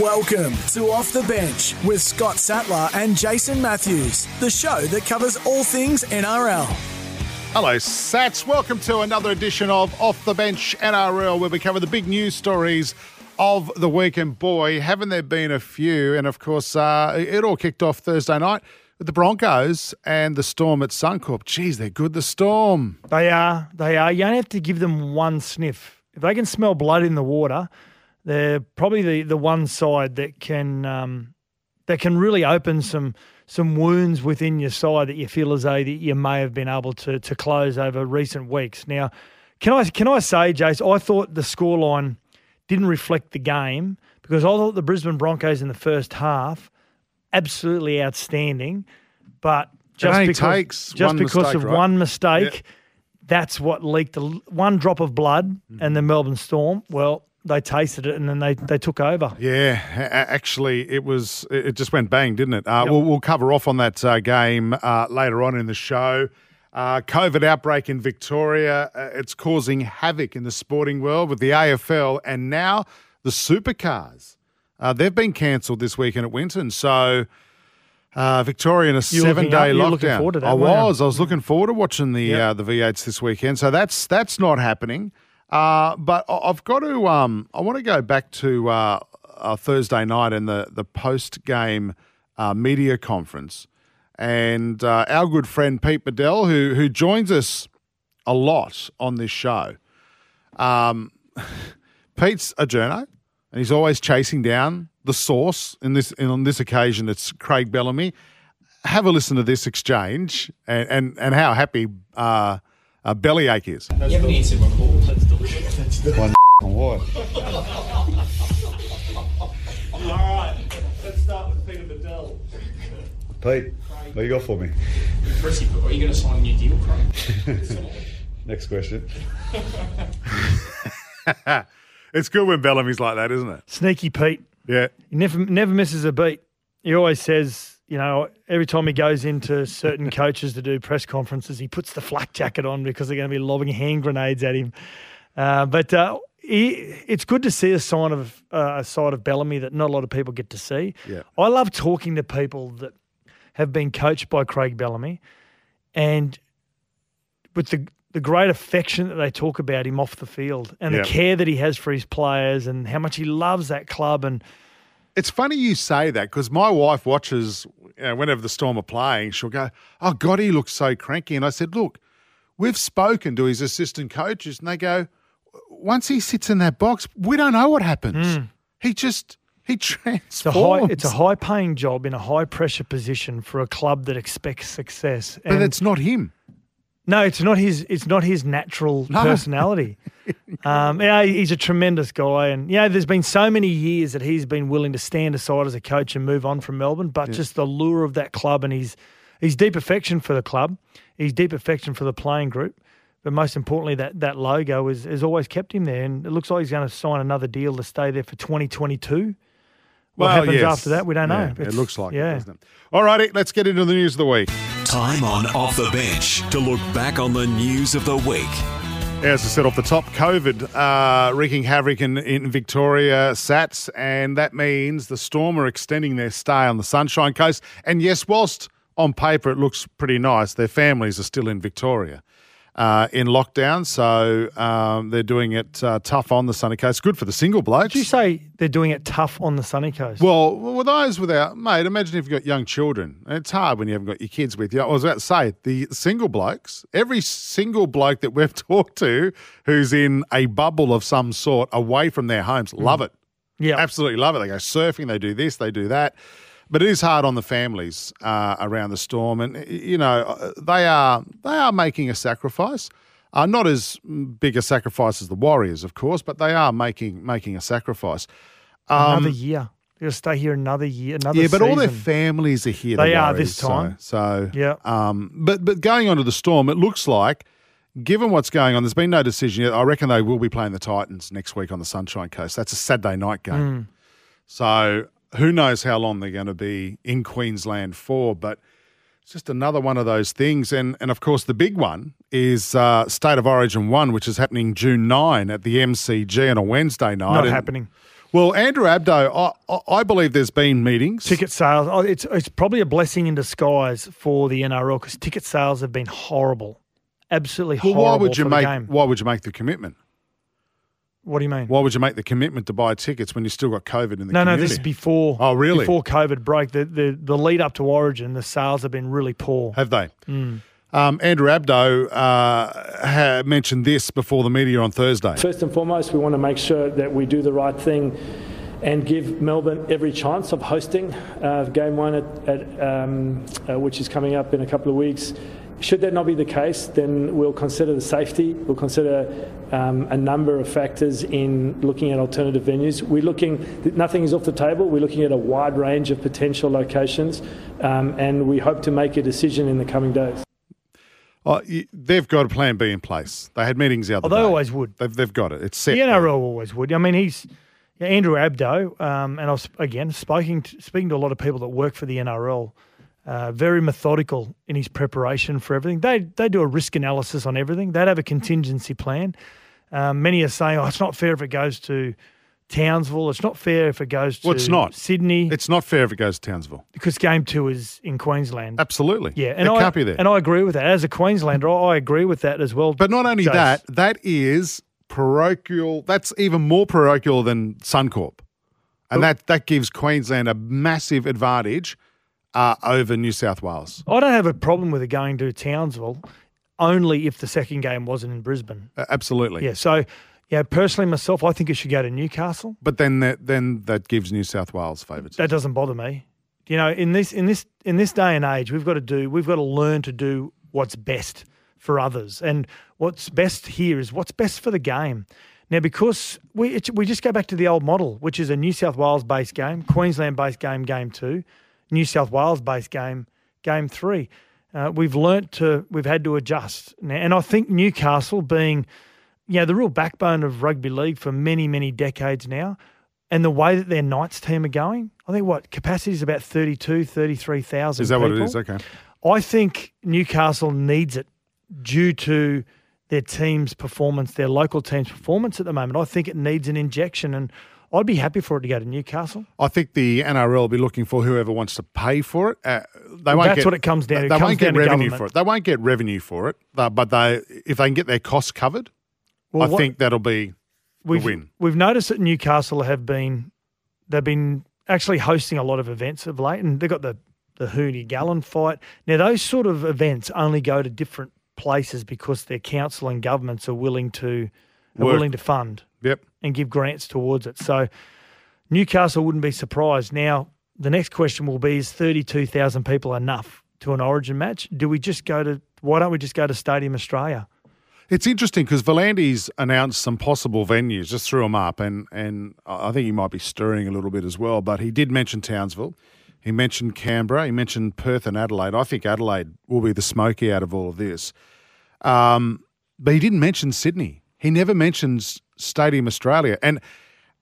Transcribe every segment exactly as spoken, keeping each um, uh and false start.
Welcome to Off The Bench with Scott Sattler and Jason Matthews, the show that covers all things N R L. Hello, Sats. Welcome to another edition of Off The Bench N R L, where we cover the big news stories of the week. And boy, haven't there been a few. And of course, uh, it all kicked off Thursday night with the Broncos and the Storm at Suncorp. Geez, they're good, the Storm. They are. They are. You only have to give them one sniff. If they can smell blood in the water, they're probably the, the one side that can um, that can really open some some wounds within your side that you feel as though that you may have been able to to close over recent weeks. Now, can I can I say, Jace, I thought the scoreline didn't reflect the game because I thought the Brisbane Broncos in the first half absolutely outstanding, but just because just because of one mistake, that's what leaked. One drop of blood and the Melbourne Storm, well, they tasted it and then they, they took over. Yeah, actually, it was it just went bang, didn't it? Uh, yep. we'll, we'll cover off on that uh, game uh, later on in the show. Uh, COVID outbreak in Victoria, uh, it's causing havoc in the sporting world with the A F L and now the supercars. Uh, they've been cancelled this weekend at Winton, so uh, Victoria in a seven-day lockdown. You were looking forward to that, I was. I was looking forward to watching the yep. uh, the V eights this weekend, so that's that's not happening. Uh, but I've got to. Um, I want to go back to uh, uh, Thursday night and the the post game uh, media conference, and uh, our good friend Pete Bedell, who who joins us a lot on this show. Um, Pete's a journo, and he's always chasing down the source. In this, and on this occasion, it's Craig Bellamy. Have a listen to this exchange, and and, and how happy uh, uh, Bellyache is. You haven't answered my call. One what? All right, let's start with Peter Bedell. Pete, what you got for me? Frisky, are you going to sign a new deal, Craig? Next question. It's good when Bellamy's like that, isn't it? Sneaky Pete. Yeah. He never, never misses a beat. He always says, you know, every time he goes into certain coaches to do press conferences, he puts the flak jacket on because they're going to be lobbing hand grenades at him. Uh, but uh, he, it's good to see a sign of uh, a side of Bellamy that not a lot of people get to see. Yeah. I love talking to people that have been coached by Craig Bellamy, and with the the great affection that they talk about him off the field and yeah. the care that he has for his players and how much he loves that club. And it's funny you say that because my wife watches, you know, whenever the Storm are playing, she'll go, "Oh God, he looks so cranky." And I said, "Look, we've spoken to his assistant coaches, and they go." Once he sits in that box, we don't know what happens. Mm. He just, he transforms. It's a high-paying high job in a high-pressure position for a club that expects success. And but it's not him. No, it's not his It's not his natural no. personality. um, you know, he's a tremendous guy. And, you know, there's been so many years that he's been willing to stand aside as a coach and move on from Melbourne, but yeah. just the lure of that club and his, his deep affection for the club, his deep affection for the playing group. But most importantly, that, that logo has, has always kept him there. And it looks like he's going to sign another deal to stay there for twenty twenty-two. What well, happens yes. after that, we don't yeah, know. It's, it looks like yeah. it, doesn't it? All righty, let's get into the news of the week. Time on Off The Bench to look back on the news of the week. As I said off the top, COVID uh, wreaking havoc in, in Victoria, Sats, and that means the Storm are extending their stay on the Sunshine Coast. And yes, whilst on paper it looks pretty nice, their families are still in Victoria. Uh, in lockdown, so um, they're doing it uh, tough on the sunny coast. Good for the single blokes. Did you say they're doing it tough on the sunny coast? Well, with those without, mate, imagine if you've got young children. It's hard when you haven't got your kids with you. I was about to say, the single blokes, every single bloke that we've talked to who's in a bubble of some sort away from their homes, mm. love it. Yeah. Absolutely love it. They go surfing, they do this, they do that. But it is hard on the families uh, around the Storm, and you know they are they are making a sacrifice, uh, not as big a sacrifice as the Warriors, of course, but they are making making a sacrifice. Um, Another year, He'll stay here another year, another season. Yeah, but season. all their families are here. They are Warriors, this time. So, so yeah. Um, but but going on to the Storm, it looks like, given what's going on, there's been no decision yet. I reckon they will be playing the Titans next week on the Sunshine Coast. That's a Saturday night game. Mm. So who knows how long they're going to be in Queensland for, but it's just another one of those things. And, and of course, the big one is uh, State of Origin one, which is happening June ninth at the M C G on a Wednesday night. Not and, happening. Well, Andrew Abdo, I, I believe there's been meetings. Ticket sales. Oh, it's, it's probably a blessing in disguise for the N R L because ticket sales have been horrible, absolutely horrible well, why would you for make, the game. Why would you make the commitment? What do you mean? Why would you make the commitment to buy tickets when you still got COVID in the no, community? No, no, this is before. Oh, really? Before COVID broke, the, the, the lead up to Origin, the sales have been really poor. Have they? Mm. Um, Andrew Abdo uh, ha- mentioned this before the media on Thursday. First and foremost, we want to make sure that we do the right thing and give Melbourne every chance of hosting uh, game one, at, at um, uh, which is coming up in a couple of weeks. Should that not be the case, then we'll consider the safety. We'll consider um, a number of factors in looking at alternative venues. We're looking, nothing is off the table. We're looking at a wide range of potential locations, um, and we hope to make a decision in the coming days. Oh, they've got a plan B in place. They had meetings the other oh, they day. They always would. They've, they've got it. It's set. The N R L there. always would. I mean, he's yeah, Andrew Abdo, um, and I was, again, speaking to, speaking to a lot of people that work for the N R L. Uh, very methodical in his preparation for everything. They they do a risk analysis on everything. They'd have a contingency plan. Um, many are saying, oh, it's not fair if it goes to Townsville. It's not fair if it goes to well, it's not. Sydney. It's not fair if it goes to Townsville. Because game two is in Queensland. Absolutely. Yeah, and it I, can't be there. And I agree with that. As a Queenslander, I agree with that as well. But not only Jace. that, that is parochial. That's even more parochial than Suncorp. And but, that, that gives Queensland a massive advantage Uh, over New South Wales. I don't have a problem with it going to Townsville, only if the second game wasn't in Brisbane. Uh, absolutely. Yeah, so yeah, personally myself, I think it should go to Newcastle. But then that then that gives New South Wales favourites. That doesn't bother me. You know, in this in this in this day and age, we've got to do we've got to learn to do what's best for others. And what's best here is what's best for the game. Now, because we it, we just go back to the old model, which is a New South Wales-based game, Queensland-based game, game two. New South Wales-based game, game three. Uh, we've learnt to, we've had to adjust. And I think Newcastle being, you know, the real backbone of rugby league for many, many decades now, and the way that their Knights team are going, I think what, capacity is about thirty-two, thirty-three thousand people. Is that people. what it is? Okay. I think Newcastle needs it due to their team's performance, their local team's performance at the moment. I think it needs an injection, and I'd be happy for it to go to Newcastle. I think the N R L will be looking for whoever wants to pay for it. Uh, they won't That's get, what it comes down to. They, they won't get revenue for it. They won't get revenue for it, but they if they can get their costs covered, well, I what, think that'll be the win. We've noticed that Newcastle have been they've been actually hosting a lot of events of late, and they've got the the Hooney-Gallen fight. Now, those sort of events only go to different places because their council and governments are willing to are willing to fund. Yep. And give grants towards it. So Newcastle wouldn't be surprised. Now, the next question will be, is thirty-two thousand people enough to an Origin match? Do we just go to – why don't we just go to Stadium Australia? It's interesting because Volandi's announced some possible venues, just threw them up, and, and I think he might be stirring a little bit as well. But he did mention Townsville. He mentioned Canberra. He mentioned Perth and Adelaide. I think Adelaide will be the smoky out of all of this. Um, but he didn't mention Sydney. He never mentions Stadium Australia. And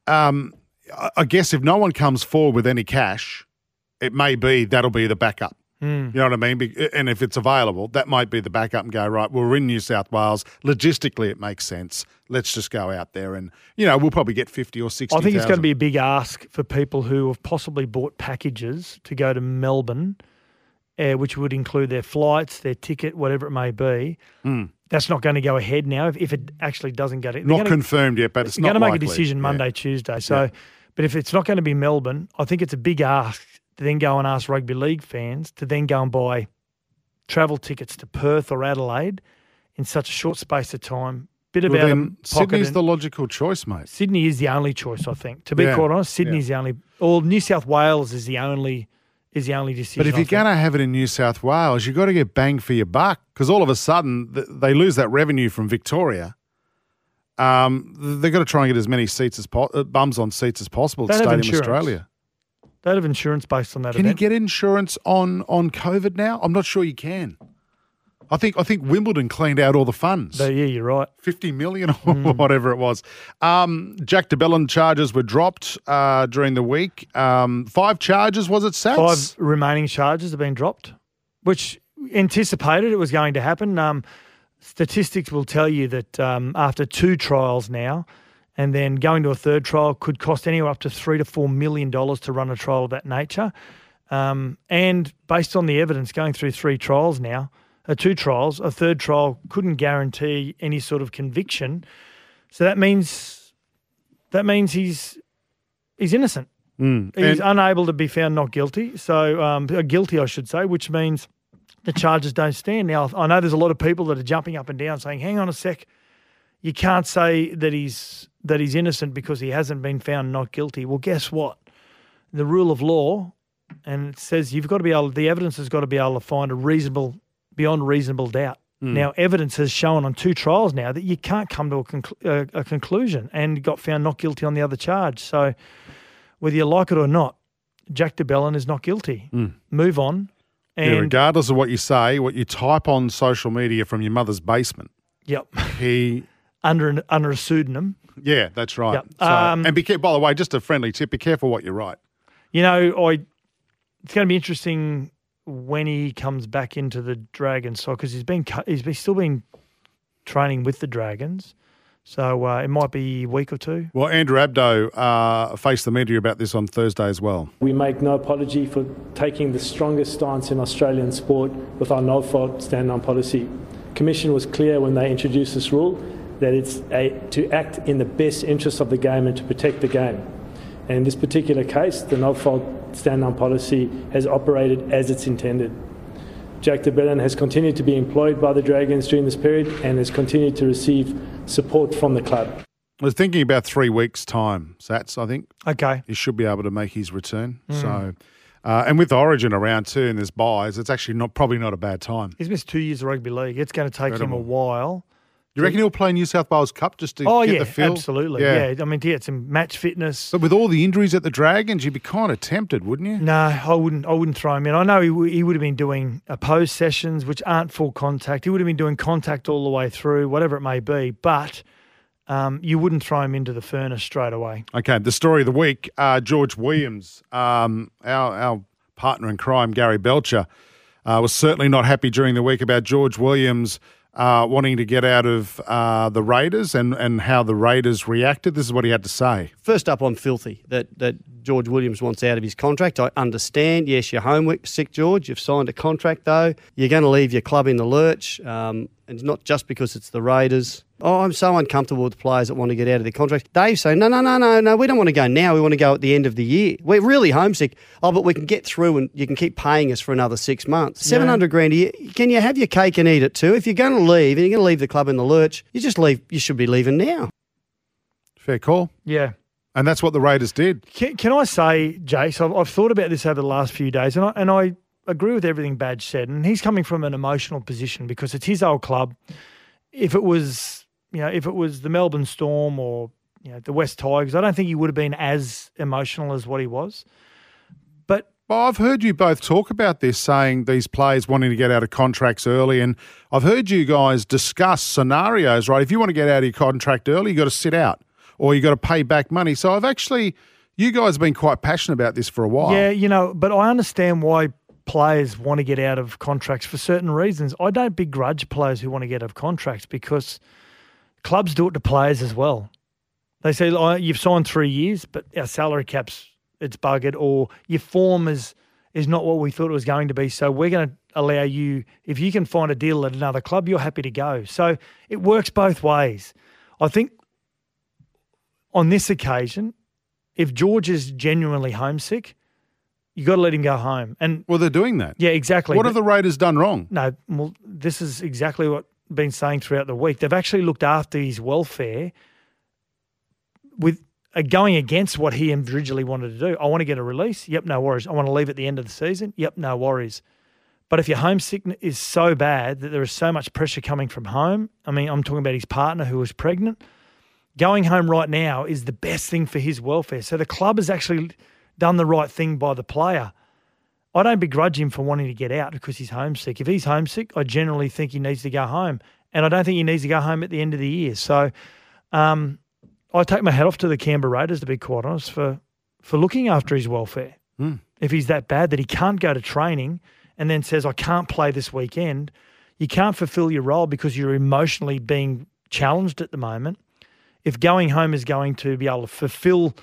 um, I guess if no one comes forward with any cash, it may be that'll be the backup. Mm. You know what I mean? And if it's available, that might be the backup and go, right, we're in New South Wales. Logistically, it makes sense. Let's just go out there and, you know, we'll probably get fifty or sixty thousand. I think it's going to be a big ask for people who have possibly bought packages to go to Melbourne, uh, which would include their flights, their ticket, whatever it may be. Mm. That's not going to go ahead now if, if it actually doesn't go. To, not confirmed yet, but it's not likely. They're going to make a decision Monday, yeah. Tuesday. So, yeah. But if it's not going to be Melbourne, I think it's a big ask to then go and ask rugby league fans to then go and buy travel tickets to Perth or Adelaide in such a short space of time. Bit well, about then, Sydney's and, the logical choice, mate. Sydney is the only choice, I think. To be yeah. quite honest, Sydney's yeah. the only – or New South Wales is the only – is the only decision. But if you're going to have it in New South Wales, you've got to get bang for your buck because all of a sudden th- they lose that revenue from Victoria. Um, they've got to try and get as many seats as po- bums on seats as possible at Stadium Australia. They'd have insurance based on that. Can event. you get insurance on, on COVID now? I'm not sure you can. I think I think Wimbledon cleaned out all the funds. Yeah, you're right. fifty million dollars or mm. whatever it was. Um, Jack de Belin charges were dropped uh, during the week. Um, five charges, was it, Sats? Five remaining charges have been dropped, which anticipated it was going to happen. Um, statistics will tell you that um, after two trials now and then going to a third trial could cost anywhere up to three to four million dollars to run a trial of that nature. Um, and based on the evidence going through three trials now, Uh, two trials, a third trial couldn't guarantee any sort of conviction, so that means that means he's he's innocent. Mm. He's unable to be found not guilty, so um, guilty, I should say, which means the charges don't stand. Now, I know there's a lot of people that are jumping up and down saying, "Hang on a sec, you can't say that he's that he's innocent because he hasn't been found not guilty." Well, guess what? The rule of law, and it says you've got to be able. The evidence has got to be able to find a reasonable. Beyond reasonable doubt. Mm. Now, evidence has shown on two trials now that you can't come to a, conclu- a, a conclusion and got found not guilty on the other charge. So whether you like it or not, Jack de Belin is not guilty. Mm. Move on. And yeah, regardless of what you say, what you type on social media from your mother's basement. Yep. He under, an, under a pseudonym. Yeah, that's right. Yep. So, um, and be, by the way, just a friendly tip, be careful what you write. You know, I. it's going to be interesting – when he comes back into the Dragons side, because he's been he's been, still been training with the Dragons, so uh, it might be a week or two. Well, Andrew Abdo uh, faced the media about this on Thursday as well. We make no apology for taking the strongest stance in Australian sport with our no fault stand down policy. Commission was clear when they introduced this rule that it's a, to act in the best interest of the game and to protect the game. And in this particular case, the no fault stand-down policy has operated as it's intended. Jack de Belin has continued to be employed by the Dragons during this period and has continued to receive support from the club. I was thinking about three weeks' time, Sats, I think. Okay. He should be able to make his return. Mm. So, uh, and with Origin around too and there's buys, it's actually not probably not a bad time. He's missed two years of rugby league. It's going to take Incredible. him a while. You reckon he'll play New South Wales Cup just to oh, get yeah, the feel? Oh, yeah, absolutely. Yeah. yeah, I mean, to get some match fitness. But with all the injuries at the Dragons, you'd be kind of tempted, wouldn't you? No, I wouldn't I wouldn't throw him in. I know he, w- he would have been doing opposed sessions, which aren't full contact. He would have been doing contact all the way through, whatever it may be. But um, you wouldn't throw him into the furnace straight away. Okay, the story of the week, uh, George Williams, um, our, our partner in crime, Gary Belcher, uh, was certainly not happy during the week about George Williams Uh, wanting to get out of uh, the Raiders and, and how the Raiders reacted. This is what he had to say. First up, I'm filthy that, that George Williams wants out of his contract. I understand. Yes, you're homesick, George. You've signed a contract, though. You're going to leave your club in the lurch, um, and not just because it's the Raiders. Oh, I'm so uncomfortable with players that want to get out of their contract. Dave's saying, no, no, no, no, no, we don't want to go now. We want to go at the end of the year. We're really homesick. Oh, but we can get through and you can keep paying us for another six months. Yeah. seven hundred grand a year. Can you have your cake and eat it too? If you're going to leave and you're going to leave the club in the lurch, you just leave. You should be leaving now. Fair call. Yeah. And that's what the Raiders did. Can, can I say, Jace, I've, I've thought about this over the last few days and I, and I agree with everything Badge said. And he's coming from an emotional position because it's his old club. If it was... You know, if it was the Melbourne Storm or you know the West Tigers, I don't think he would have been as emotional as what he was. But well, I've heard you both talk about this, saying these players wanting to get out of contracts early, and I've heard you guys discuss scenarios. Right, if you want to get out of your contract early, you got to sit out or you got to pay back money. So I've actually, you guys have been quite passionate about this for a while. Yeah, you know, but I understand why players want to get out of contracts for certain reasons. I don't begrudge players who want to get out of contracts because clubs do it to players as well. They say, oh, you've signed three years, but our salary cap's, it's buggered, or your form is is not what we thought it was going to be, so we're going to allow you, if you can find a deal at another club, you're happy to go. So it works both ways. I think on this occasion, if George is genuinely homesick, you got to let him go home. And well, they're doing that. Yeah, exactly. What but, have the Raiders done wrong? No, well, this is exactly what been saying throughout the week. They've actually looked after his welfare with uh, going against what he originally wanted to do. I want to get a release. Yep, no worries. I want to leave at the end of the season. Yep, no worries. But if your homesick is so bad that there is so much pressure coming from home, I mean, I'm talking about his partner who was pregnant, going home right now is the best thing for his welfare. So the club has actually done the right thing by the player. I don't begrudge him for wanting to get out because he's homesick. If he's homesick, I generally think he needs to go home. And I don't think he needs to go home at the end of the year. So um, I take my hat off to the Canberra Raiders, to be quite honest, for, for looking after his welfare. Mm. If he's that bad that he can't go to training and then says, I can't play this weekend, you can't fulfill your role because you're emotionally being challenged at the moment. If going home is going to be able to fulfill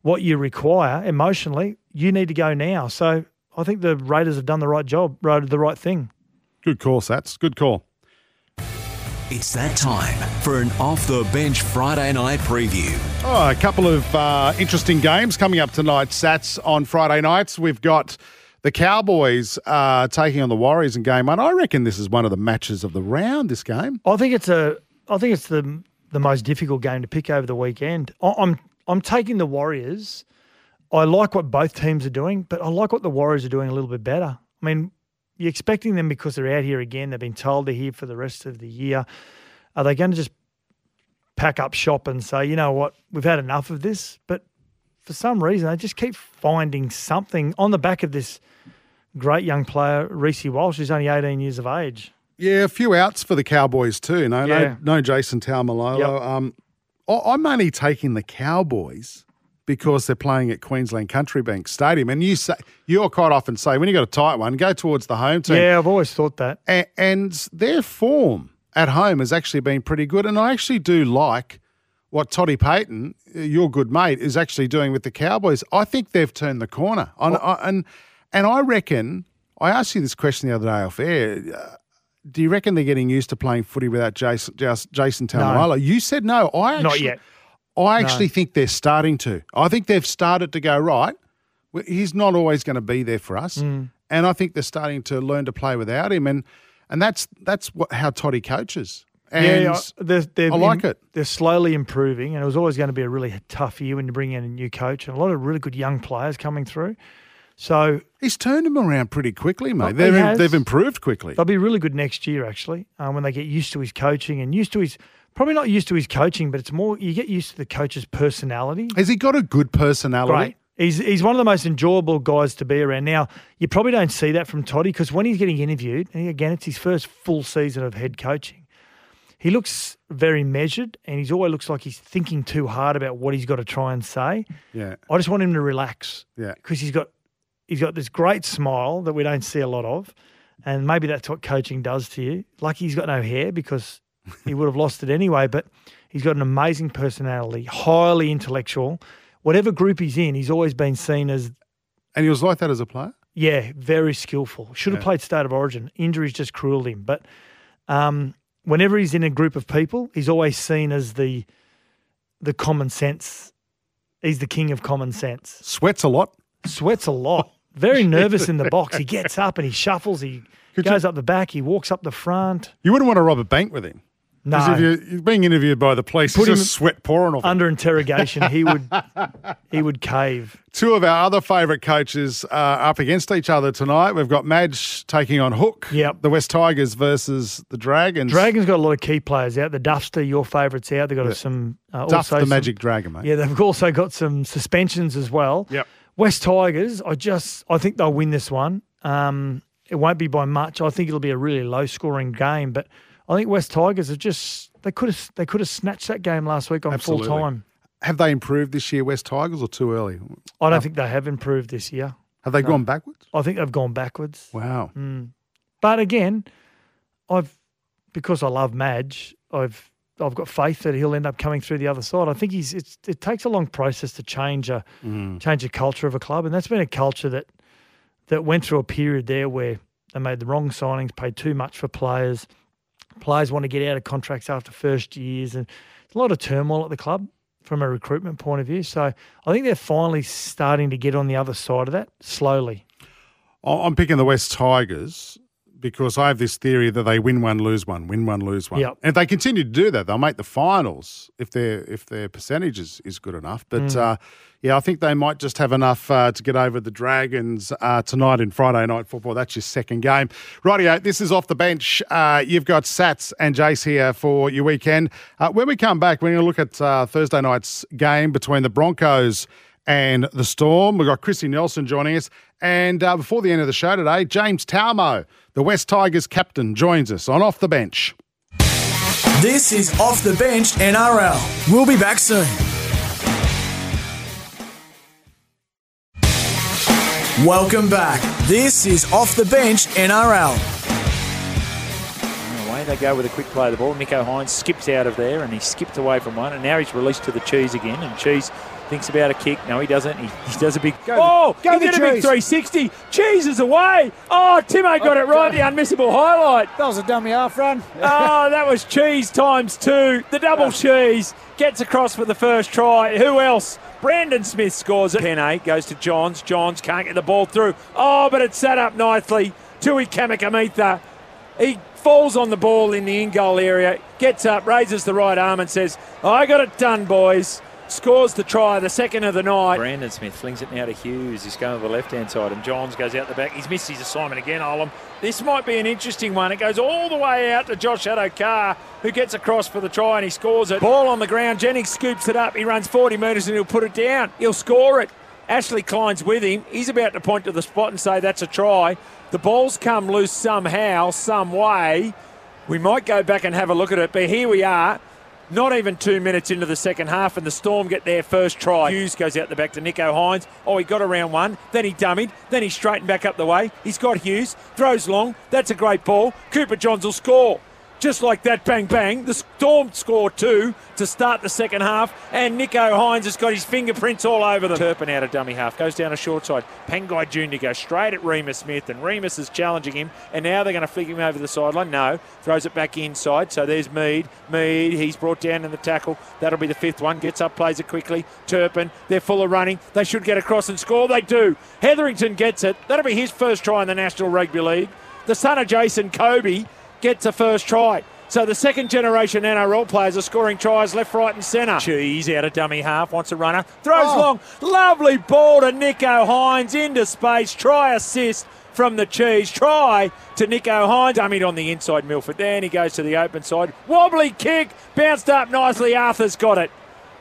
what you require emotionally, you need to go now. So I think the Raiders have done the right job, the right thing. Good call, Sats. Good call. It's that time for an Off The Bench Friday night preview. Oh, a couple of uh, interesting games coming up tonight, Sats, on Friday nights. We've got the Cowboys uh, taking on the Warriors in game one. I reckon this is one of the matches of the round, this game. I think it's a. I think it's the the most difficult game to pick over the weekend. I, I'm I'm taking the Warriors. I like what both teams are doing, but I like what the Warriors are doing a little bit better. I mean, you're expecting them because they're out here again. They've been told they're here for the rest of the year. Are they going to just pack up shop and say, you know what, we've had enough of this? But for some reason, they just keep finding something on the back of this great young player, Reece Walsh, who's only eighteen years of age. Yeah, a few outs for the Cowboys too. No, yeah. no, no Jason Tamou. Yep. Um, I'm only taking the Cowboys because they're playing at Queensland Country Bank Stadium. And you say, you're quite often say, when you've got a tight one, go towards the home team. Yeah, I've always thought that. A- and their form at home has actually been pretty good. And I actually do like what Toddy Payton, your good mate, is actually doing with the Cowboys. I think they've turned the corner. And, I, and, and I reckon, I asked you this question the other day off air, uh, do you reckon they're getting used to playing footy without Jason, Jason Tamalolo? No. You said no. I actually, Not yet. I actually no. think they're starting to. I think they've started to go, right, he's not always going to be there for us. Mm. And I think they're starting to learn to play without him. And and that's that's what, how Toddy coaches. And yeah, they're, they're I like in, it. They're slowly improving, and it was always going to be a really tough year when you bring in a new coach and a lot of really good young players coming through. So he's turned them around pretty quickly, mate. They've, has, they've improved quickly. They'll be really good next year, actually, um, when they get used to his coaching and used to his – probably not used to his coaching, but it's more – you get used to the coach's personality. Has he got a good personality? Right. He's, he's one of the most enjoyable guys to be around. Now, you probably don't see that from Toddy because when he's getting interviewed, and again, it's his first full season of head coaching, he looks very measured and he always looks like he's thinking too hard about what he's got to try and say. Yeah. I just want him to relax. Yeah. Because he's got – He's got this great smile that we don't see a lot of, and maybe that's what coaching does to you. Lucky he's got no hair because he would have lost it anyway, but he's got an amazing personality, highly intellectual. Whatever group he's in, he's always been seen as... And he was like that as a player? Yeah, very skillful. Should have yeah. played State of Origin. Injuries just cruelled him. But um, whenever he's in a group of people, he's always seen as the the common sense. He's the king of common sense. Sweats a lot. Sweats a lot. Very nervous in the box. He gets up and he shuffles. He Could goes you, up the back. He walks up the front. You wouldn't want to rob a bank with him. No. Because if you're, you're being interviewed by the police, put him just sweat pouring off Under him. Interrogation, he would he would cave. Two of our other favourite coaches are up against each other tonight. We've got Madge taking on Hook. Yep. The West Tigers versus the Dragons. Dragons got a lot of key players out. The Duffster, your favourites out. They've got yeah. some uh, – Duff the some, Magic Dragon, mate. Yeah, they've also got some suspensions as well. Yep. West Tigers, I just I think they'll win this one. Um, it won't be by much. I think it'll be a really low-scoring game, but I think West Tigers have just they could have they could have snatched that game last week on full time. Have they improved this year, West Tigers, or too early? I don't um, think they have improved this year. Have they no. gone backwards? I think they've gone backwards. Wow. Mm. But again, I've because I love Madge, I've I've got faith that he'll end up coming through the other side. I think he's. It's, it takes a long process to change a mm. change a culture of a club, and that's been a culture that that went through a period there where they made the wrong signings, paid too much for players. Players want to get out of contracts after first years, and there's a lot of turmoil at the club from a recruitment point of view. So I think they're finally starting to get on the other side of that slowly. I'm picking the West Tigers. Because I have this theory that they win one, lose one, win one, lose one. Yep. And if they continue to do that, they'll make the finals if their if their percentage is, is good enough. But, mm. uh, yeah, I think they might just have enough uh, to get over the Dragons uh, tonight in Friday Night Football. That's your second game. Rightio, this is Off The Bench. Uh, you've got Sats and Jace here for your weekend. Uh, when we come back, we're going to look at uh, Thursday night's game between the Broncos and the Storm. We've got Chrissy Nelson joining us. And uh, before the end of the show today, James Tamou, the West Tigers captain, joins us on Off The Bench. This is Off The Bench N R L. We'll be back soon. Welcome back. This is Off The Bench N R L. Away they go with a quick play of the ball. Nicho Hynes skips out of there and he skipped away from one. And now he's released to the Cheese again. And Cheese thinks about a kick. No, he doesn't. He, he does a big... Go oh, the, go he did a big three sixty. Cheese is away. Oh, Timo got oh, it right. God. The unmissable highlight. That was a dummy half run. Oh, that was Cheese times two. The double Cheese gets across for the first try. Who else? Brandon Smith scores it. Penne goes to Johns. Johns can't get the ball through. Oh, but it's set up nicely. Tui Kamikamitha. He falls on the ball in the in-goal area, gets up, raises the right arm and says, I got it done, boys. Scores the try, the second of the night. Brandon Smith flings it now to Hughes. He's going to the left-hand side and Johns goes out the back. He's missed his assignment again, Olam. This might be an interesting one. It goes all the way out to Josh Addo-Carr, who gets across for the try and he scores it. Ball on the ground. Jennings scoops it up. He runs forty metres and he'll put it down. He'll score it. Ashley Klein's with him. He's about to point to the spot and say that's a try. The ball's come loose somehow, some way. We might go back and have a look at it, but here we are. Not even two minutes into the second half and the Storm get their first try. Hughes goes out the back to Nicho Hynes. Oh, he got around one. Then he dummied. Then he straightened back up the way. He's got Hughes. Throws long. That's a great ball. Cooper Johns will score. Just like that, bang, bang. The Storm score two to start the second half and Nicho Hynes has got his fingerprints all over them. Turpin out of dummy half. Goes down a short side. Pangai Junior goes straight at Remus Smith and Remus is challenging him and now they're going to flick him over the sideline. No. Throws it back inside. So there's Mead. Mead, he's brought down in the tackle. That'll be the fifth one. Gets up, plays it quickly. Turpin, they're full of running. They should get across and score. They do. Hetherington gets it. That'll be his first try in the National Rugby League. The son of Jason, Kobe, gets a first try. So the second generation N R L players are scoring tries left, right and centre. Cheese out of dummy half, wants a runner, throws oh. long. Lovely ball to Nicho Hynes, into space, try assist from the Cheese. Try to Nicho Hynes, dummied on the inside Milford. Then he goes to the open side. Wobbly kick, bounced up nicely, Arthur's got it.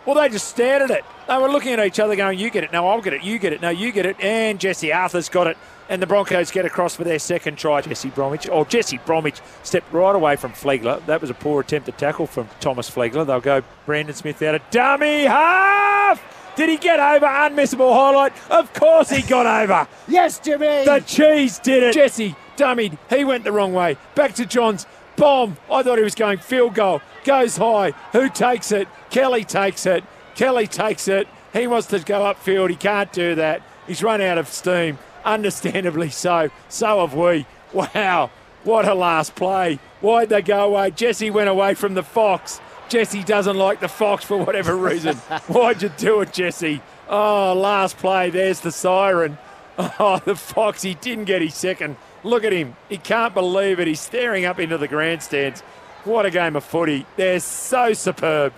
Well, they just stared at it. They were looking at each other going, you get it, no, I'll get it, you get it, no, you get it. And Jesse Arthur's got it. And the Broncos get across for their second try. Jesse Bromwich, oh, Jesse Bromwich stepped right away from Flegler. That was a poor attempt at tackle from Thomas Flegler. They'll go Brandon Smith out of dummy half. Did he get over? Unmissable highlight. Of course he got over. Yes, Jimmy. The Cheese did it. Jesse dummied. He went the wrong way. Back to Johns. Bomb. I thought he was going field goal. Goes high. Who takes it? Kelly takes it. Kelly takes it. He wants to go upfield. He can't do that. He's run out of steam. Understandably so. So have we. Wow. What a last play. Why'd they go away? Jesse went away from the Fox. Jesse doesn't like the Fox for whatever reason. Why'd you do it, Jesse? Oh, last play. There's the siren. Oh, the Fox. He didn't get his second. Look at him. He can't believe it. He's staring up into the grandstands. What a game of footy. They're so superb.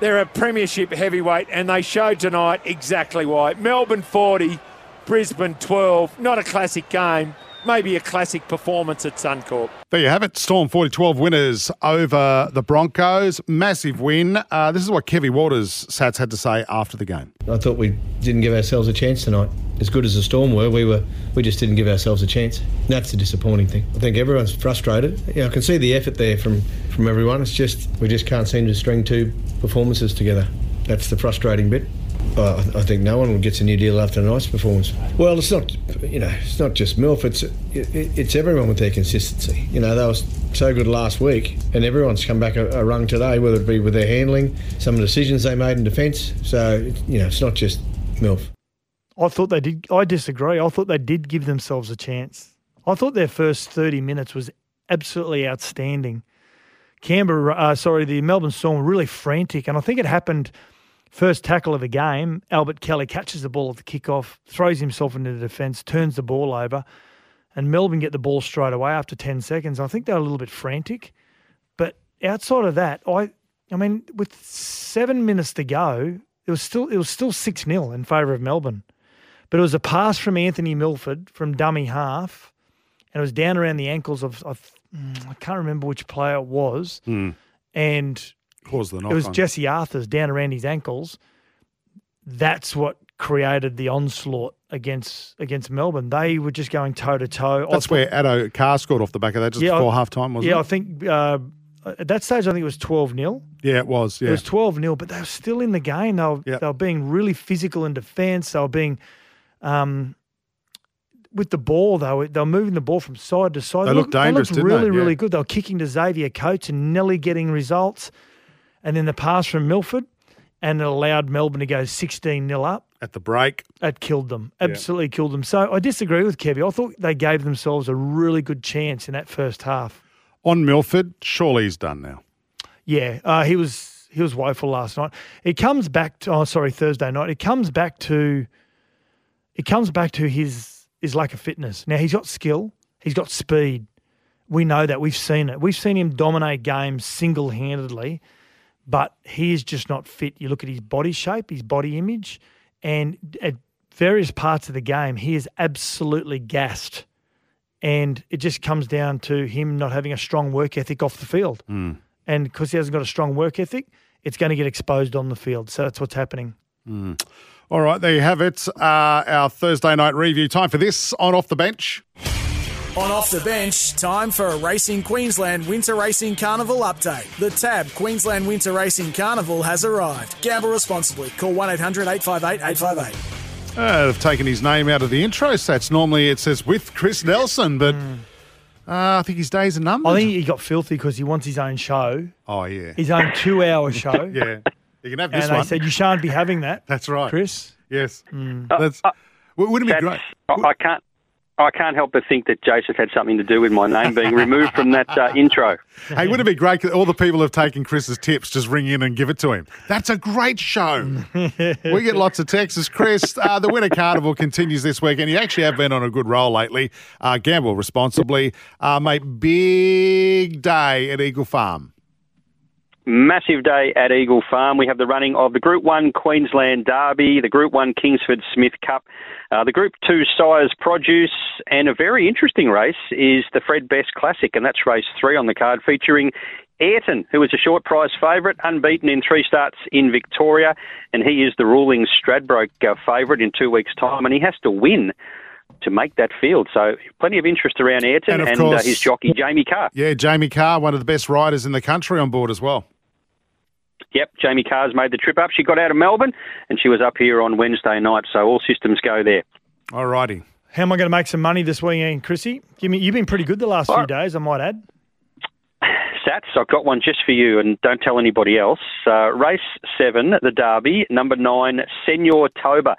They're a premiership heavyweight, and they showed tonight exactly why. Melbourne forty. Brisbane twelve, not a classic game, maybe a classic performance at Suncorp. There you have it, Storm forty twelve winners over the Broncos. Massive win. Uh, this is what Kevy Walters, Sats, had to say after the game. I thought we didn't give ourselves a chance tonight. As good as the Storm were, we were we just didn't give ourselves a chance. And that's the disappointing thing. I think everyone's frustrated. You know, I can see the effort there from, from everyone. It's just we just can't seem to string two performances together. That's the frustrating bit. Uh, I think no one gets a new deal after a nice performance. Well, it's not, you know, it's not just Milf. It's it, it's everyone with their consistency. You know, they were so good last week, and everyone's come back a, a rung today, whether it be with their handling, some of the decisions they made in defence. So, you know, it's not just Milf. I thought they did. I disagree. I thought they did give themselves a chance. I thought their first thirty minutes was absolutely outstanding. Canberra, uh, sorry, the Melbourne Storm were really frantic, and I think it happened. First tackle of the game, Albert Kelly catches the ball at the kickoff, throws himself into the defence, turns the ball over, and Melbourne get the ball straight away after ten seconds. I think they're a little bit frantic. But outside of that, I I mean, with seven minutes to go, it was still it was still six nil in favour of Melbourne. But it was a pass from Anthony Milford from dummy half, and it was down around the ankles of, of I can't remember which player it was, mm. and... It was Jesse Arthur's down around his ankles. That's what created the onslaught against against Melbourne. They were just going toe-to-toe. That's where Addo Carr scored off the back of that just yeah, before half-time, wasn't yeah, it? Yeah, I think uh, at that stage, I think it was twelve nil. Yeah, it was, yeah. It was twelve nil, but they were still in the game. They were, yep. they were being really physical in defence. They were being... Um, with the ball, they were, they were moving the ball from side to side. They, they looked dangerous, didn't they? They looked really, yeah. really good. They were kicking to Xavier Coates and Nelly getting results. And then the pass from Milford, and it allowed Melbourne to go sixteen nil up. At the break. That killed them. Absolutely yeah. killed them. So I disagree with Kevy. I thought they gave themselves a really good chance in that first half. On Milford, surely he's done now. Yeah, uh, he was he was woeful last night. It comes back to – oh, sorry, Thursday night. It comes back to – it comes back to his – his lack of fitness. Now, he's got skill. He's got speed. We know that. We've seen it. We've seen him dominate games single-handedly, but he is just not fit. You look at his body shape, his body image, and at various parts of the game, he is absolutely gassed. And it just comes down to him not having a strong work ethic off the field. Mm. And because he hasn't got a strong work ethic, it's going to get exposed on the field. So that's what's happening. Mm. All right, there you have it, uh, our Thursday night review. Time for this on Off The Bench. On Off The Bench, time for a Racing Queensland Winter Racing Carnival update. The Tab Queensland Winter Racing Carnival has arrived. Gamble responsibly. Call one eight hundred eight five eight eight five eight. Uh, they've taken his name out of the intro stats. Normally it says with Chris Nelson, but mm. uh, I think his days are numbered. I think he got filthy because he wants his own show. Oh, yeah. His own two-hour show. yeah. You can have this and one. And they said, you shan't be having that. That's right. Chris? Yes. Mm. Uh, that's, uh, wouldn't it be great? I, I, can't, I can't help but think that Joseph had something to do with my name being removed from that uh, intro. Hey, wouldn't it be great that all the people who have taken Chris's tips just ring in and give it to him? That's a great show. We get lots of texts. Chris, uh, the Winter Carnival continues this week, and you actually have been on a good roll lately. Uh, gamble responsibly. Uh, mate, big day at Eagle Farm. Massive day at Eagle Farm. We have the running of the Group one Queensland Derby, the Group one Kingsford Smith Cup, uh, the Group two Sires Produce, and a very interesting race is the Fred Best Classic, and that's race three on the card, featuring Ayrton, who is a short price favourite, unbeaten in three starts in Victoria, and he is the ruling Stradbroke uh, favourite in two weeks' time, and he has to win to make that field. So plenty of interest around Ayrton and, and course, uh, his jockey, Jamie Carr. Yeah, Jamie Carr, one of the best riders in the country on board as well. Yep, Jamie Carr's made the trip up. She got out of Melbourne and she was up here on Wednesday night, so all systems go there. All righty. How am I going to make some money this weekend, Chrissy? Give me, you've been pretty good the last all few right. days, I might add. Sats, I've got one just for you and don't tell anybody else. Uh, race seven, the Derby, number nine, Senor Toba.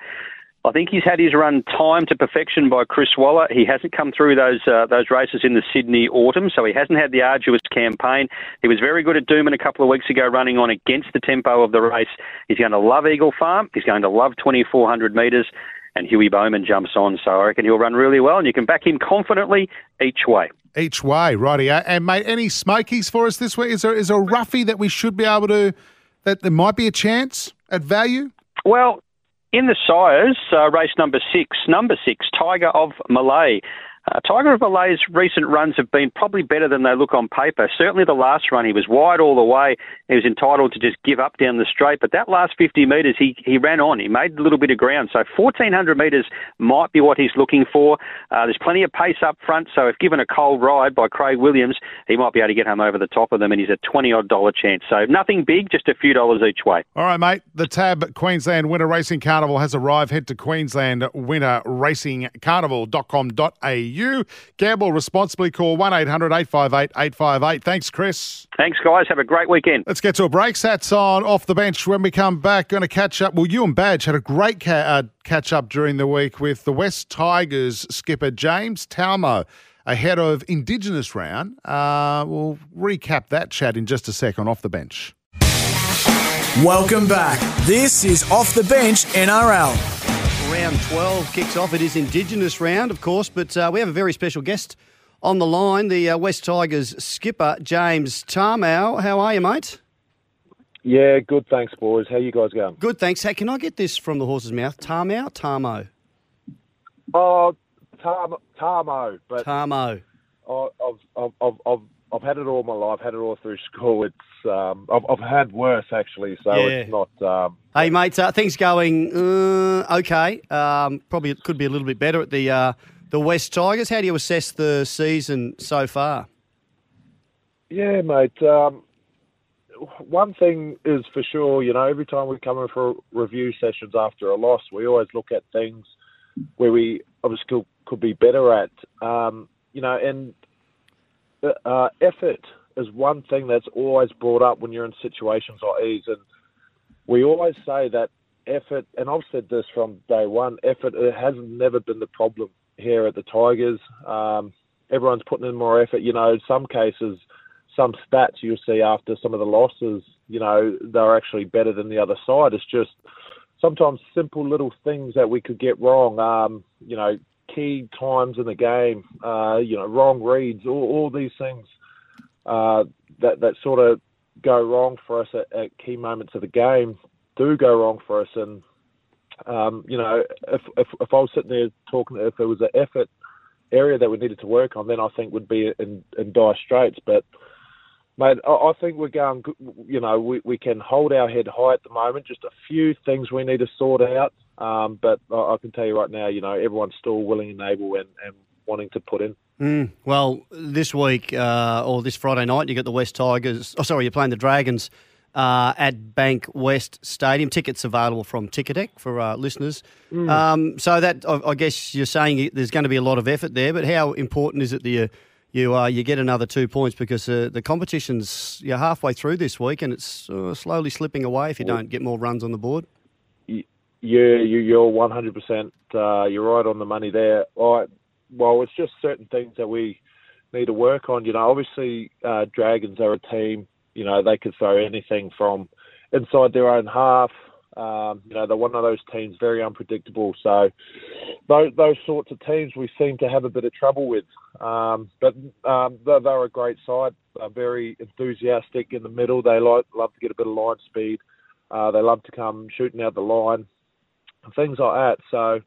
I think he's had his run time to perfection by Chris Waller. He hasn't come through those uh, those races in the Sydney autumn, so he hasn't had the arduous campaign. He was very good at Dooman a couple of weeks ago, running on against the tempo of the race. He's going to love Eagle Farm. He's going to love twenty-four hundred metres, and Huey Bowman jumps on, so I reckon he'll run really well, and you can back him confidently each way. Each way, righty. And, mate, any smokies for us this week? Is there is there a roughie that we should be able to – that there might be a chance at value? Well – in the Sires, uh, race number six, number six, Tiger of Malay. Uh, Tiger of Malay's recent runs have been probably better than they look on paper. Certainly the last run, he was wide all the way. He was entitled to just give up down the straight. But that last fifty metres, he, he ran on. He made a little bit of ground. So fourteen hundred metres might be what he's looking for. Uh, there's plenty of pace up front. So if given a cold ride by Craig Williams, he might be able to get home over the top of them. And he's a twenty-odd dollar chance. So nothing big, just a few dollars each way. All right, mate. The Tab Queensland Winter Racing Carnival has arrived. Head to queensland winter racing carnival dot com dot a u. You gamble responsibly. Call one eight hundred eight five eight eight five eight. Thanks, Chris. Thanks, guys. Have a great weekend. Let's get to a break. Sats on Off The Bench. When we come back, going to catch up. Well, you and Badge had a great ca- uh, catch up during the week with the West Tigers skipper James Tamou ahead of Indigenous Round. Uh, we'll recap that chat in just a second. Off The Bench. Welcome back. This is Off The Bench N R L. Round twelve kicks off. It is Indigenous Round, of course, but uh, we have a very special guest on the line, the uh, West Tigers skipper, James Tamou. How are you, mate? Yeah, good, thanks, boys. How you guys going? Good, thanks. Hey, can I get this from the horse's mouth? Tamou, Tamou? Oh, Tamou, Tamou. But Tamou. I've, I've, I've, I've had it all my life, had it all through school. It's um, I've, I've had worse, actually, so yeah. it's not... Um, hey, mate, uh, things going uh, okay. Um, probably it could be a little bit better at the uh, the West Tigers. How do you assess the season so far? Yeah, mate. Um, one thing is for sure, you know, every time we come in for review sessions after a loss, we always look at things where we obviously could be better at, um, you know, and... Uh, effort is one thing that's always brought up when you're in situations like these, and we always say that effort, and I've said this from day one, effort it has never been the problem here at the Tigers. Um, everyone's putting in more effort. You know, in some cases, some stats you'll see after some of the losses, you know, they're actually better than the other side. It's just sometimes simple little things that we could get wrong, um, you know, key times in the game, uh, you know, wrong reads, all, all these things uh, that that sort of go wrong for us at, at key moments of the game do go wrong for us. And um, you know, if, if if I was sitting there talking, if there was an effort area that we needed to work on, then I think would be in, in dire straits. But mate, I, I think we're going. You know, we we can hold our head high at the moment. Just a few things we need to sort out. Um, but I, I can tell you right now, you know, everyone's still willing and able and, and wanting to put in. Mm. Well, this week uh, or this Friday night, you got the West Tigers. Oh, sorry, you're playing the Dragons uh, at Bankwest Stadium. Tickets available from Ticketek for uh, listeners. Mm. Um, so that I, I guess you're saying there's going to be a lot of effort there. But how important is it that you you uh, you get another two points because uh, the competition's you're halfway through this week and it's uh, slowly slipping away if you don't get more runs on the board. Yeah, you, you're one hundred percent. Uh, you're right on the money there. I, well, it's just certain things that we need to work on. You know, obviously, uh, Dragons are a team. You know, they could throw anything from inside their own half. Um, you know, they're one of those teams, very unpredictable. So those, those sorts of teams we seem to have a bit of trouble with. Um, but um, they're, they're a great side. They're very enthusiastic in the middle. They like, love to get a bit of line speed. Uh, they love to come shooting out the line. Things like that. So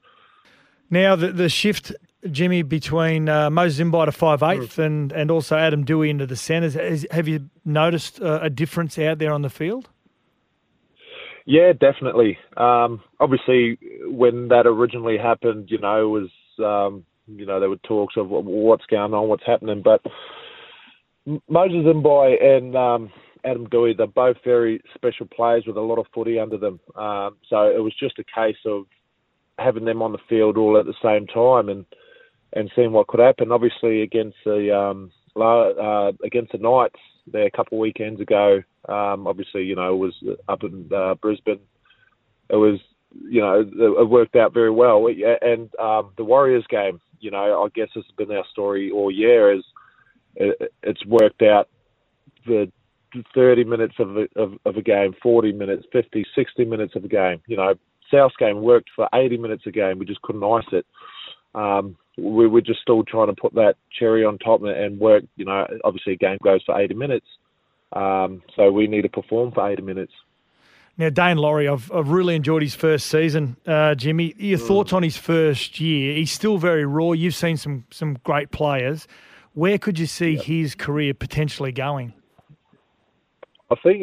now the the shift, Jimmy, between uh, Mo Zimbai to five eighth mm. and and also Adam Dewey into the centres. Has, have you noticed uh, a difference out there on the field? Yeah, definitely. Um, obviously, when that originally happened, you know, it was um, you know there were talks of what's going on, what's happening, but Moses Zimbai and um, Adam Dewey, they're both very special players with a lot of footy under them. Um, so it was just a case of having them on the field all at the same time and and seeing what could happen. Obviously, against the um, uh, against the Knights there a couple of weekends ago, um, obviously, you know, it was up in uh, Brisbane. It was, you know, it worked out very well. And um, the Warriors game, you know, I guess this has been our story all year, is it, it's worked out the thirty minutes of a, of, of a game, forty minutes, fifty, sixty minutes of a game. You know, South's game worked for eighty minutes a game. We just couldn't ice it. Um, we were just still trying to put that cherry on top and work. You know, obviously a game goes for eighty minutes. Um, so we need to perform for eighty minutes. Now, Dane Laurie, I've, I've really enjoyed his first season, uh, Jimmy. Your mm. thoughts on his first year? He's still very raw. You've seen some some great players. Where could you see yep. his career potentially going? I think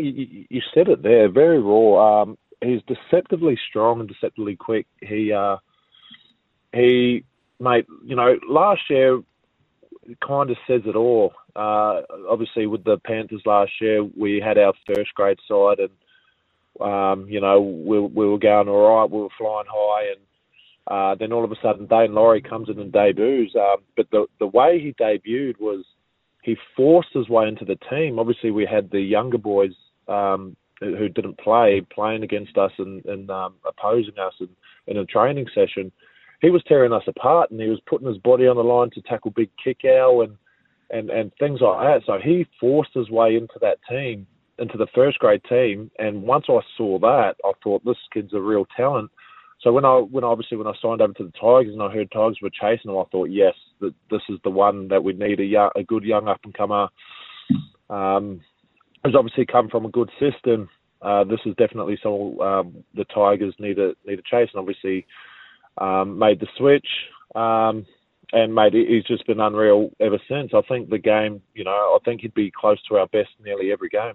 you said it there, very raw. Um, he's deceptively strong and deceptively quick. He, uh, he, mate, you know, last year kind of says it all. Uh, obviously, with the Panthers last year, we had our first grade side and, um, you know, we, we were going all right, we were flying high. And uh, then all of a sudden, Dane Laurie comes in and debuts. Um, but the, the way he debuted was, he forced his way into the team. Obviously, we had the younger boys um, who didn't play, playing against us and, and um, opposing us in, in a training session. He was tearing us apart and he was putting his body on the line to tackle big kick-out and, and, and things like that. So he forced his way into that team, into the first-grade team. And once I saw that, I thought, this kid's a real talent. So when I when obviously when I signed over to the Tigers and I heard Tigers were chasing him, I thought, yes, that this is the one that we need, a young, a good young up and comer. Um, who's obviously come from a good system. Uh, this is definitely someone um, the Tigers need to need to chase, and obviously um, made the switch. Um, And, mate, he's just been unreal ever since. I think the game, you know, I think he'd be close to our best nearly every game.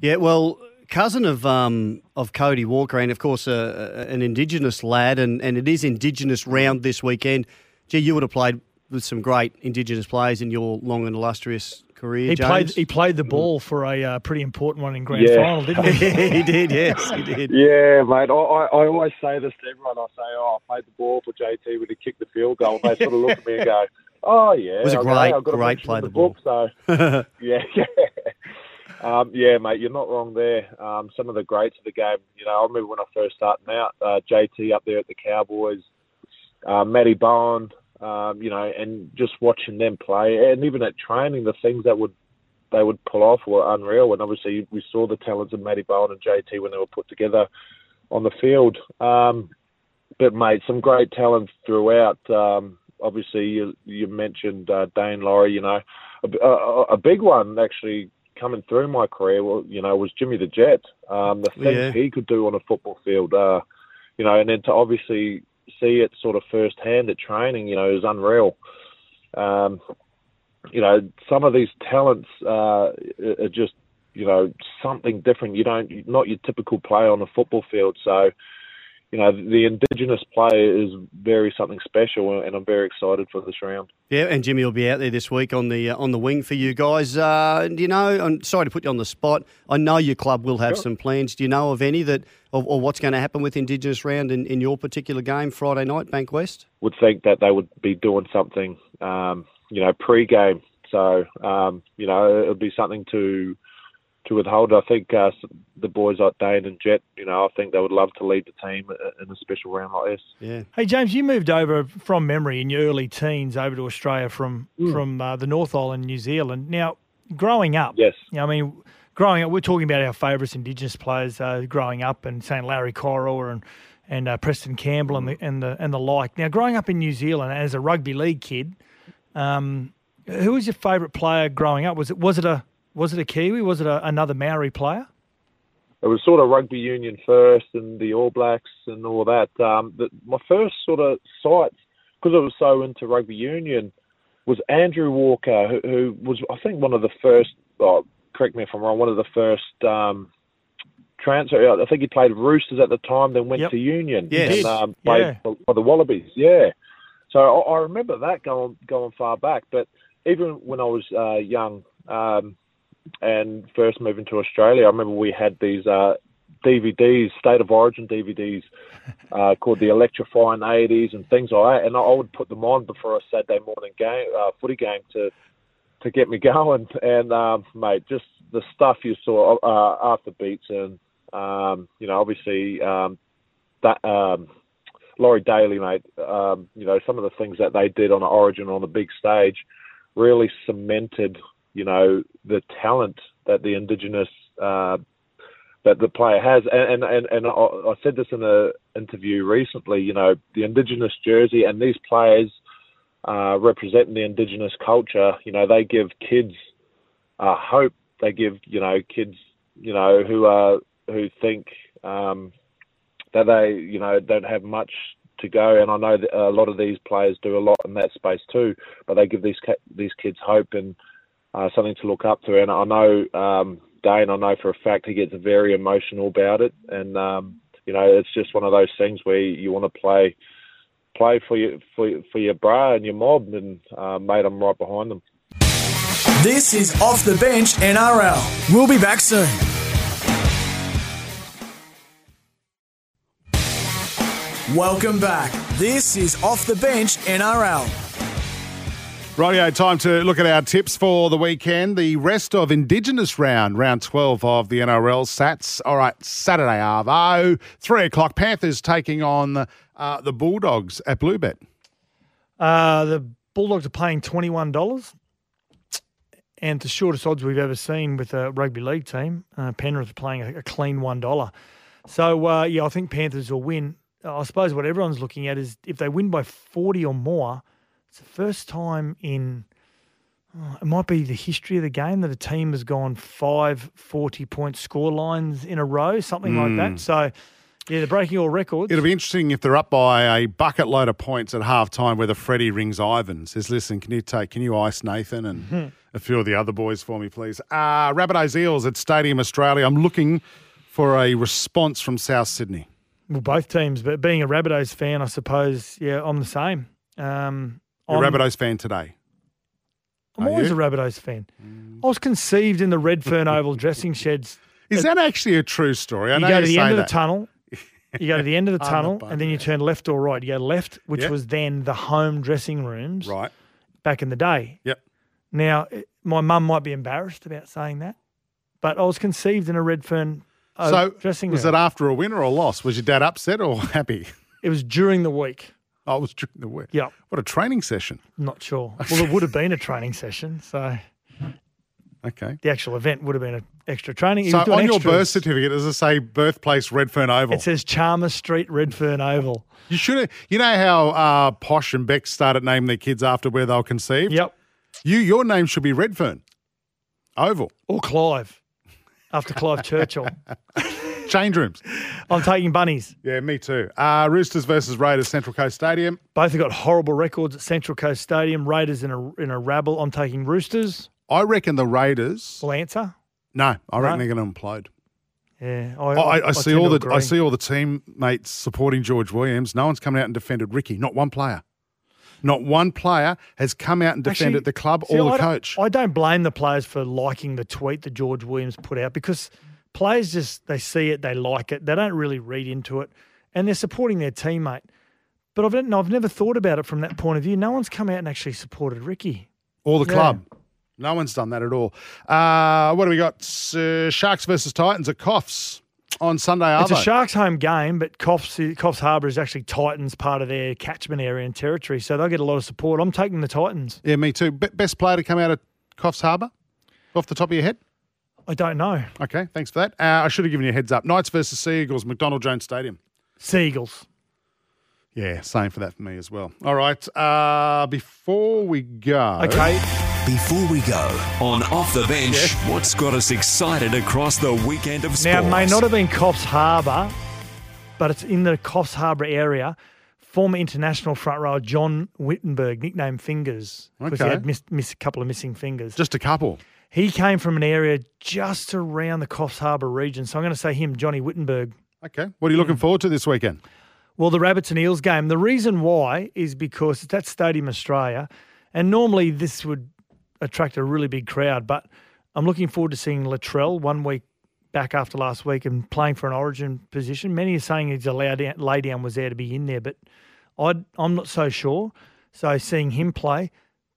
Yeah, well, cousin of um, of Cody Walker and, of course, uh, an Indigenous lad, and, and it is Indigenous Round this weekend. Gee, you would have played with some great Indigenous players in your long and illustrious career, he James. Played, he played the ball for a uh, pretty important one in grand yeah. final, didn't he? he did, yes, he did. Yeah, mate, I, I always say this to everyone. I say, oh, I played the ball for J T when he kicked the field goal. And they sort of look at me and go, oh, yeah. It was a great, go, great play the, the ball. Book, so, yeah, yeah. Um, yeah, mate, you're not wrong there. Um, some of the greats of the game, you know, I remember when I first started out, uh, J T up there at the Cowboys, uh, Matty Bowen, um, you know, and just watching them play, and even at training, the things that would they would pull off were unreal. And obviously, we saw the talents of Matty Bowen and J T when they were put together on the field. Um, but mate, some great talent throughout. Um, obviously, you you mentioned uh, Dane Laurie, you know, a, a, a big one actually. Coming through my career, well, you know, was Jimmy the Jet. Um, the things yeah. he could do on a football field, uh, you know, and then to obviously see it sort of firsthand at training, you know, is unreal. Um, you know, some of these talents uh, are just, you know, something different. You don't, not your typical player on a football field. So, you know, the Indigenous player is very something special, and I'm very excited for this round. Yeah, and Jimmy will be out there this week on the uh, on the wing for you guys. Uh, do you know, I'm sorry to put you on the spot. I know your club will have sure. some plans. Do you know of any that, or, or what's going to happen with Indigenous Round in, in your particular game Friday night, Bankwest? Would think that they would be doing something, um, you know, pre-game. So, um, you know, it would be something to... to withhold. I think uh, the boys like Dane and Jet, you know, I think they would love to lead the team in a special round like this. Yeah. Hey, James, you moved over from memory in your early teens over to Australia from mm. from uh, the North Island, New Zealand. Now, growing up, yes, you know, I mean, growing up, we're talking about our favourites Indigenous players uh, growing up and saying Larry Corral and and uh, Preston Campbell mm. and the and the and the like. Now, growing up in New Zealand as a rugby league kid, um, who was your favourite player growing up? Was it was it a Was it a Kiwi? Was it a, another Maori player? It was sort of rugby union first and the All Blacks and all that. Um, the, my first sort of sight, because I was so into rugby union, was Andrew Walker, who, who was, I think, one of the first, oh, correct me if I'm wrong, one of the first um, transfer. I think he played Roosters at the time, then went yep. to Union. Yes. And um, played yeah. for, for the Wallabies, yeah. So I, I remember that going, going far back. But even when I was uh, young, um, and first moving to Australia, I remember we had these uh, D V Ds, State of Origin D V Ds, uh, called the Electrifying eighties and things like that. And I would put them on before a Saturday morning game, uh, footy game to to get me going. And, um, mate, just the stuff you saw uh, after beats and, um, you know, obviously um, that, um, Laurie Daly, mate, um, you know, some of the things that they did on Origin on the big stage really cemented, you know, the talent that the Indigenous, uh, that the player has. And, and, and I, I said this in an interview recently, you know, the Indigenous jersey and these players uh, representing the Indigenous culture, you know, they give kids uh, hope. They give, you know, kids, you know, who are, who think um, that they, you know, don't have much to go. And I know that a lot of these players do a lot in that space too, but they give these these kids hope and, Uh, something to look up to. And I know um, Dane, I know for a fact he gets very emotional about it. And, um, you know, it's just one of those things where you want to play play for your, for, for your bra and your mob, and uh, mate, I'm right behind them. This is Off The Bench N R L. We'll be back soon. Welcome back. This is Off The Bench N R L. Rightio, time to look at our tips for the weekend. The rest of Indigenous Round, round twelve of the N R L Sats. All right, Saturday, Arvo, three o'clock, Panthers taking on uh, the Bulldogs at Bluebet. Uh, the Bulldogs are paying twenty-one dollars, and the shortest odds we've ever seen with a rugby league team. Uh, Penrith are playing a, a clean one dollar. So, uh, yeah, I think Panthers will win. I suppose what everyone's looking at is if they win by forty or more, it's the first time in, oh, it might be the history of the game that a team has gone five forty-point score lines in a row, something mm. like that. So Yeah, they're breaking all records. It'll be interesting if they're up by a bucket load of points at halftime whether Freddie rings Ivan. Says, listen, can you take, can you ice Nathan and mm-hmm. a few of the other boys for me, please? Uh, Rabbitohs Eels at Stadium Australia. I'm looking for a response from South Sydney. Well, both teams, but being a Rabbitohs fan, I suppose, yeah, I'm the same. Um, You're I'm, a Rabbitohs fan today? I'm Are always you? a Rabbitohs fan. Mm. I was conceived in the Redfern Oval dressing sheds. Is that actually a true story? I you know go to you the end of that. the tunnel. You go to the end of the tunnel and then you turn left or right. You go left, which yep. was then the home dressing rooms right. back in the day. Yep. Now, my mum might be embarrassed about saying that, but I was conceived in a Redfern so dressing room. So was it after a win or a loss? Was your dad upset or happy? It was during the week. Oh, it was during the week. Yeah. What a training session. Not sure. Well, it would have been a training session, so... Okay. The actual event would have been an extra training. He so on your birth certificate, does it say birthplace Redfern Oval? It says Chalmers Street, Redfern Oval. You should. You know how uh, Posh and Beck started naming their kids after where they were conceived? Yep. You, your name should be Redfern Oval. Or Clive, after Clive Churchill. Change rooms. I'm taking bunnies. Yeah, me too. Uh, Roosters versus Raiders, Central Coast Stadium. Both have got horrible records at Central Coast Stadium. Raiders in a in a rabble. I'm taking Roosters. I reckon the Raiders will answer. No, I reckon no. they're going to implode. Yeah, I, I, I, I see all the agree. I see all the teammates supporting George Williams. No one's come out and defended Ricky. Not one player. Not one player has come out and defended Actually, the club see, or the I coach. Don't, I don't blame the players for liking the tweet that George Williams put out because players just they see it, they like it, they don't really read into it, and they're supporting their teammate. But I've I've never thought about it from that point of view. No one's come out and actually supported Ricky or the yeah. club. No one's done that at all. Uh, what do we got? Uh, Sharks versus Titans at Coffs on Sunday, Arvo. It's a Sharks home game, but Coffs, Coffs Harbour is actually Titans part of their catchment area and territory, so they'll get a lot of support. I'm taking the Titans. Yeah, me too. Be- best player to come out of Coffs Harbour off the top of your head? I don't know. Okay, thanks for that. Uh, I should have given you a heads up. Knights versus Sea Eagles, McDonald Jones Stadium. Sea Eagles. Yeah, same for that for me as well. All right, uh, before we go... Okay. Before we go, on Off The Bench, yeah. what's got us excited across the weekend of sports? Now, it may not have been Coffs Harbour, but it's in the Coffs Harbour area. Former international front rower John Wittenberg, nicknamed Fingers, because okay. he had missed, missed a couple of missing fingers. Just a couple. He came from an area just around the Coffs Harbour region, so I'm going to say him, Johnny Wittenberg. Okay. What are you looking mm. forward to this weekend? Well, the Rabbits and Eels game. The reason why is because it's at Stadium Australia, and normally this would attract a really big crowd, but I'm looking forward to seeing Latrell one week back after last week and playing for an origin position. Many are saying his lay down was there to be in there, but I'd, I'm not so sure. So seeing him play,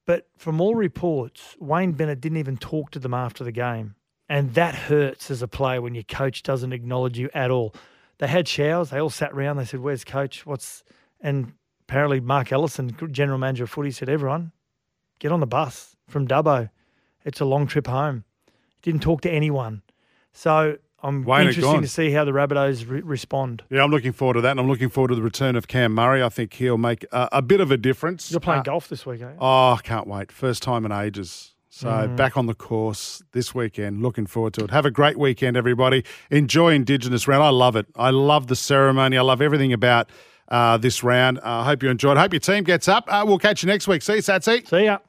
but from all reports, Wayne Bennett didn't even talk to them after the game. And that hurts as a player when your coach doesn't acknowledge you at all. They had showers. They all sat around. They said, where's coach? What's, and apparently Mark Ellison, general manager of footy, said, everyone get on the bus from Dubbo. It's a long trip home. Didn't talk to anyone. So I'm Wayne interested to see how the Rabbitohs re- respond. Yeah, I'm looking forward to that, and I'm looking forward to the return of Cam Murray. I think he'll make uh, a bit of a difference. You're playing uh, golf this week, aren't you? Oh, I can't wait. First time in ages. So mm. back on the course this weekend. Looking forward to it. Have a great weekend, everybody. Enjoy Indigenous Round. I love it. I love the ceremony. I love everything about uh, this round. I uh, hope you enjoyed. Hope your team gets up. Uh, we'll catch you next week. See you, Satsy. See ya.